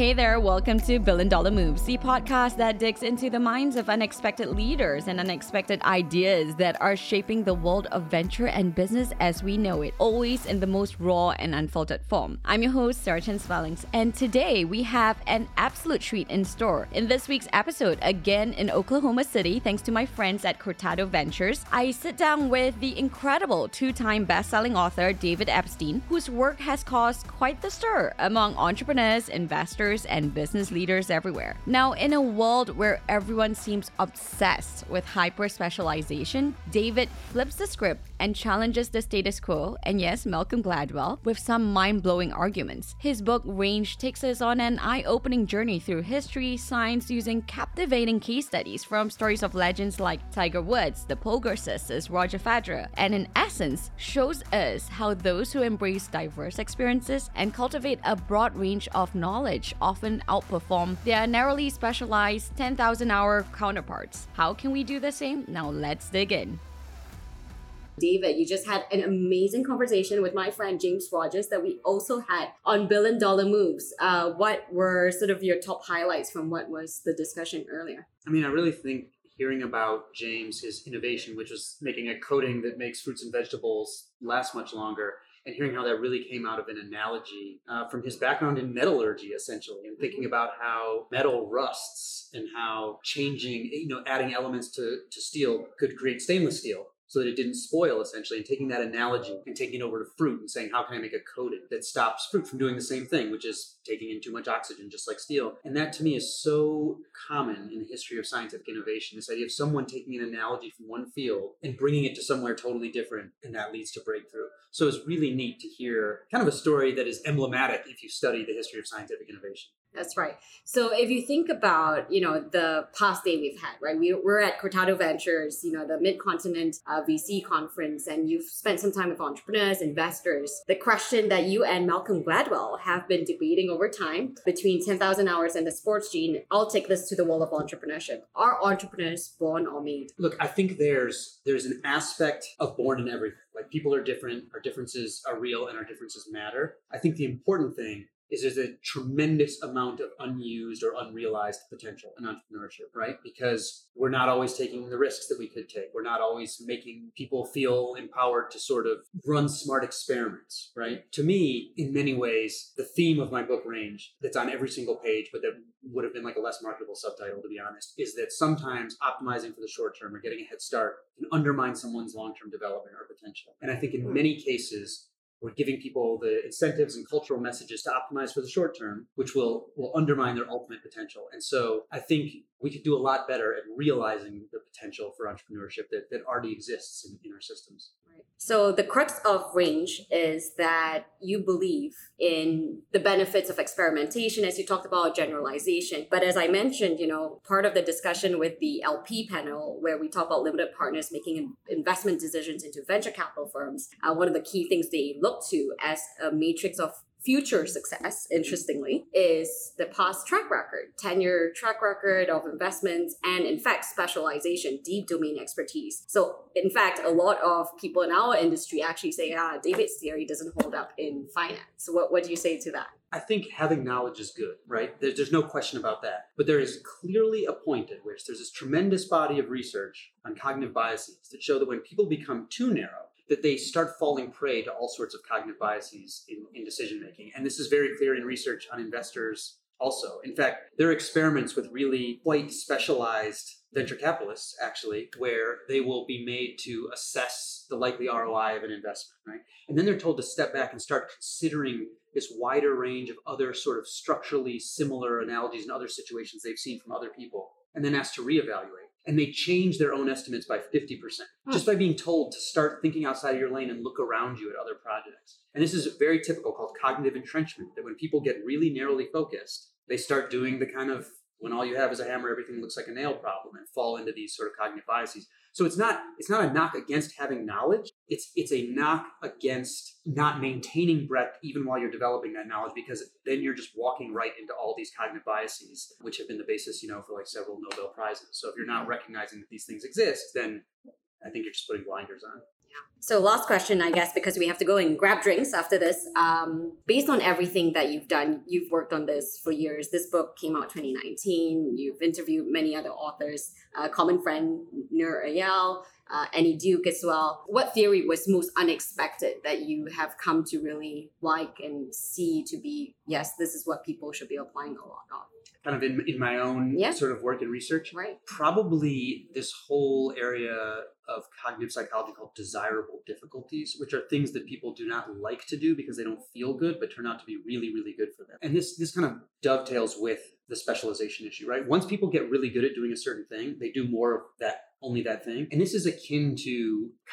Hey there, welcome to Billion Dollar Moves, the podcast that digs into the minds of unexpected leaders and unexpected ideas that are shaping the world of venture and business as we know it, always in the most raw and unfiltered form. I'm your host, Sarah Chan Svelings, and today we have an absolute treat in store. In this week's episode, again in Oklahoma City, thanks to my friends at Cortado Ventures, I sit down with the incredible two-time best-selling author David Epstein, whose work has caused quite the stir among entrepreneurs, investors, and business leaders everywhere. Now, in a world where everyone seems obsessed with hyper-specialization, David flips the script and challenges the status quo, and yes, Malcolm Gladwell, with some mind-blowing arguments. His book, Range, takes us on an eye-opening journey through history, science, using captivating case studies from stories of legends like Tiger Woods, the Polgar sisters, Roger Federer, and in essence, shows us how those who embrace diverse experiences and cultivate a broad range of knowledge often outperform their narrowly specialized 10,000-hour counterparts. How can we do the same? Now let's dig in. David, you just had an amazing conversation with my friend James Rogers that we also had on Billion Dollar Moves. What were sort of your top highlights from what was the discussion earlier? I mean, I really think hearing about James, his innovation, which was making a coating that makes fruits and vegetables last much longer, and hearing how that really came out of an analogy from his background in metallurgy, essentially, and thinking about how metal rusts and how changing, adding elements to steel could create stainless steel so that it didn't spoil, essentially, and taking that analogy and taking it over to fruit and saying, how can I make a coating that stops fruit from doing the same thing, which is taking in too much oxygen, just like steel. And that, to me, is so common in the history of scientific innovation, this idea of someone taking an analogy from one field and bringing it to somewhere totally different, and that leads to breakthrough. So it's really neat to hear kind of a story that is emblematic if you study the history of scientific innovation. That's right. So if you think about, the past day we've had, right? We're at Cortado Ventures, the Mid-Continent VC conference, and you've spent some time with entrepreneurs, investors. The question that you and Malcolm Gladwell have been debating over time between 10,000 hours and the sports gene, I'll take this to the world of entrepreneurship. Are entrepreneurs born or made? Look, I think there's an aspect of born in everything. Like, people are different, our differences are real, and our differences matter. I think the important thing is there's a tremendous amount of unused or unrealized potential in entrepreneurship, right? Because we're not always taking the risks that we could take. We're not always making people feel empowered to sort of run smart experiments, right? To me, in many ways, the theme of my book Range, that's on every single page, but that would have been like a less marketable subtitle, to be honest, is that sometimes optimizing for the short term or getting a head start can undermine someone's long-term development or potential. And I think in many cases, we're giving people the incentives and cultural messages to optimize for the short term, which will undermine their ultimate potential. And so I think we could do a lot better at realizing the potential for entrepreneurship that already exists in our systems. Right. So the crux of Range is that you believe in the benefits of experimentation, as you talked about, generalization. But as I mentioned, part of the discussion with the LP panel, where we talk about limited partners making investment decisions into venture capital firms, one of the key things they look to as a matrix of future success, interestingly, is the past track record, 10-year track record of investments, and in fact, specialization, deep domain expertise. So in fact, a lot of people in our industry actually say, David's theory doesn't hold up in finance. So what do you say to that? I think having knowledge is good, right? There's no question about that. But there is clearly a point at which there's this tremendous body of research on cognitive biases that show that when people become too narrow, that they start falling prey to all sorts of cognitive biases in decision-making. And this is very clear in research on investors also. In fact, there are experiments with really quite specialized venture capitalists, actually, where they will be made to assess the likely ROI of an investment, right? And then they're told to step back and start considering this wider range of other sort of structurally similar analogies and other situations they've seen from other people, and then asked to reevaluate. And they change their own estimates by 50%, just by being told to start thinking outside of your lane and look around you at other projects. And this is very typical, called cognitive entrenchment, that when people get really narrowly focused, they start doing the kind of, when all you have is a hammer, everything looks like a nail problem, and fall into these sort of cognitive biases. So it's not a knock against having knowledge. It's a knock against not maintaining breadth even while you're developing that knowledge, because then you're just walking right into all these cognitive biases, which have been the basis, for like several Nobel Prizes. So if you're not recognizing that these things exist, then I think you're just putting blinders on. So last question, I guess, because we have to go and grab drinks after this. Based on everything that you've done, you've worked on this for years. This book came out 2019. You've interviewed many other authors, common friend Nir Eyal, Annie Duke as well. What theory was most unexpected that you have come to really like and see to be, yes, this is what people should be applying a lot on? Kind of in my own sort of work and research. Right. Probably this whole area of cognitive psychology called desirable difficulties, which are things that people do not like to do because they don't feel good, but turn out to be really, really good for them. And this kind of dovetails with the specialization issue, right? Once people get really good at doing a certain thing, they do more of that, only that thing. And this is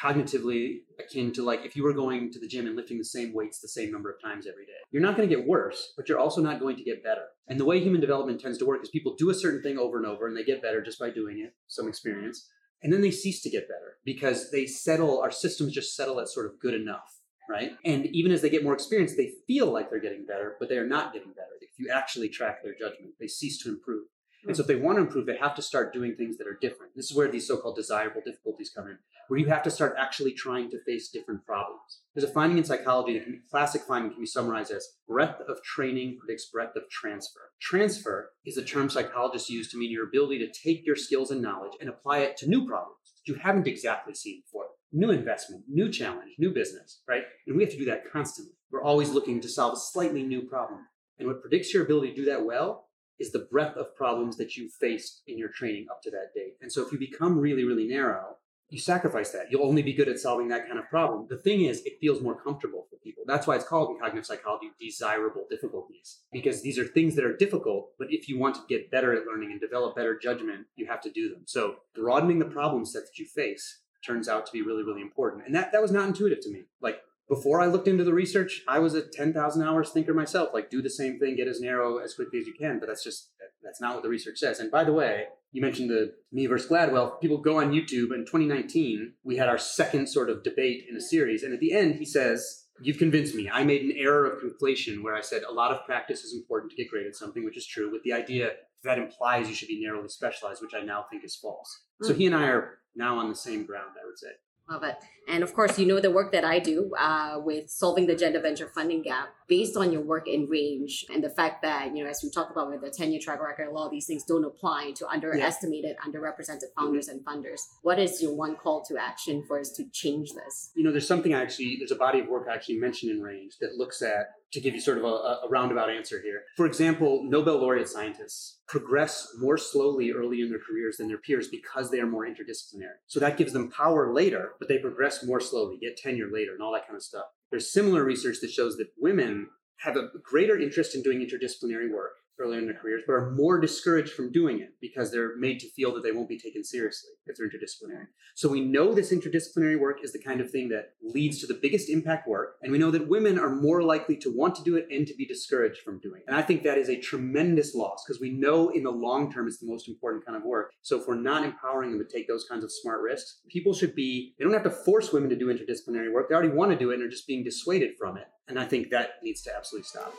cognitively akin to like if you were going to the gym and lifting the same weights the same number of times every day. You're not going to get worse, but you're also not going to get better. And the way human development tends to work is people do a certain thing over and over and they get better just by doing it, some experience. And then they cease to get better because they settle, our systems just settle at sort of good enough, right? And even as they get more experience, they feel like they're getting better, but they are not getting better. If you actually track their judgment, they cease to improve. And so if they want to improve, they have to start doing things that are different. This is where these so-called desirable difficulties come in, where you have to start actually trying to face different problems. There's a finding in psychology, classic finding can be summarized as breadth of training predicts breadth of transfer. Transfer is a term psychologists use to mean your ability to take your skills and knowledge and apply it to new problems that you haven't exactly seen before. New investment, new challenge, new business, right? And we have to do that constantly. We're always looking to solve a slightly new problem. And what predicts your ability to do that well is the breadth of problems that you faced in your training up to that date. And so if you become really, really narrow, you sacrifice that. You'll only be good at solving that kind of problem. The thing is, it feels more comfortable for people. That's why it's called in cognitive psychology desirable difficulties, because these are things that are difficult, but if you want to get better at learning and develop better judgment, you have to do them. So broadening the problem set that you face turns out to be really, really important. And that was not intuitive to me. Like, before I looked into the research, I was a 10,000 hours thinker myself, like do the same thing, get as narrow as quickly as you can. But that's not what the research says. And by the way, you mentioned the me versus Gladwell. People go on YouTube. In 2019, we had our second sort of debate in a series. And at the end, he says, you've convinced me. I made an error of conflation where I said a lot of practice is important to get great at something, which is true, with the idea that implies you should be narrowly specialized, which I now think is false. So he and I are now on the same ground, I would say. Love it. And of course, you know the work that I do with solving the gender venture funding gap based on your work in Range and the fact that, you know, as we talked about with the 10-year track record, a lot of these things don't apply to underestimated, underrepresented founders and funders. What is your one call to action for us to change this? You know, there's a body of work I actually mentioned in Range that looks at, to give you sort of a roundabout answer here. For example, Nobel laureate scientists progress more slowly early in their careers than their peers because they are more interdisciplinary. So that gives them power later, but they progress more slowly, get tenure later and all that kind of stuff. There's similar research that shows that women have a greater interest in doing interdisciplinary work earlier in their careers, but are more discouraged from doing it because they're made to feel that they won't be taken seriously if they're interdisciplinary. So we know this interdisciplinary work is the kind of thing that leads to the biggest impact work. And we know that women are more likely to want to do it and to be discouraged from doing it. And I think that is a tremendous loss because we know in the long term, it's the most important kind of work. So if we're not empowering them to take those kinds of smart risks, people should be, they don't have to force women to do interdisciplinary work. They already want to do it and are just being dissuaded from it. And I think that needs to absolutely stop.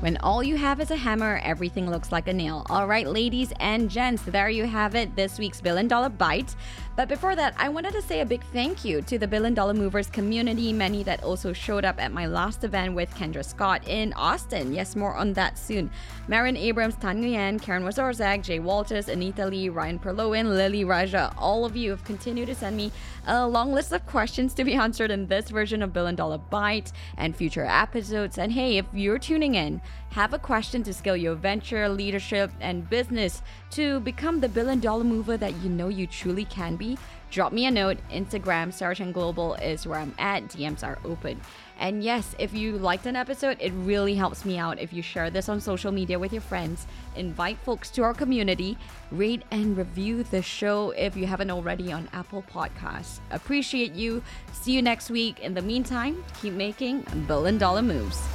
When all you have is a hammer, everything looks like a nail. All right, ladies and gents, there you have it, this week's Billion Dollar Bite. But before that, I wanted to say a big thank you to the Billion Dollar Movers community, many that also showed up at my last event with Kendra Scott in Austin. Yes, more on that soon. Marin Abrams, Tan Nguyen, Karen Wazorzak, Jay Walters, Anita Lee, Ryan Perlowin, Lily Raja, all of you have continued to send me a long list of questions to be answered in this version of Billion Dollar Bite and future episodes. And hey, if you're tuning in, have a question to scale your venture, leadership, and business to become the Billion Dollar Mover that you know you truly can be, drop me a note. Instagram, Sarah Chan Global is where I'm at. DMs are open. And yes, if you liked an episode, it really helps me out if you share this on social media with your friends, invite folks to our community, rate and review the show if you haven't already on Apple Podcasts. Appreciate you. See you next week. In the meantime, keep making billion dollar moves.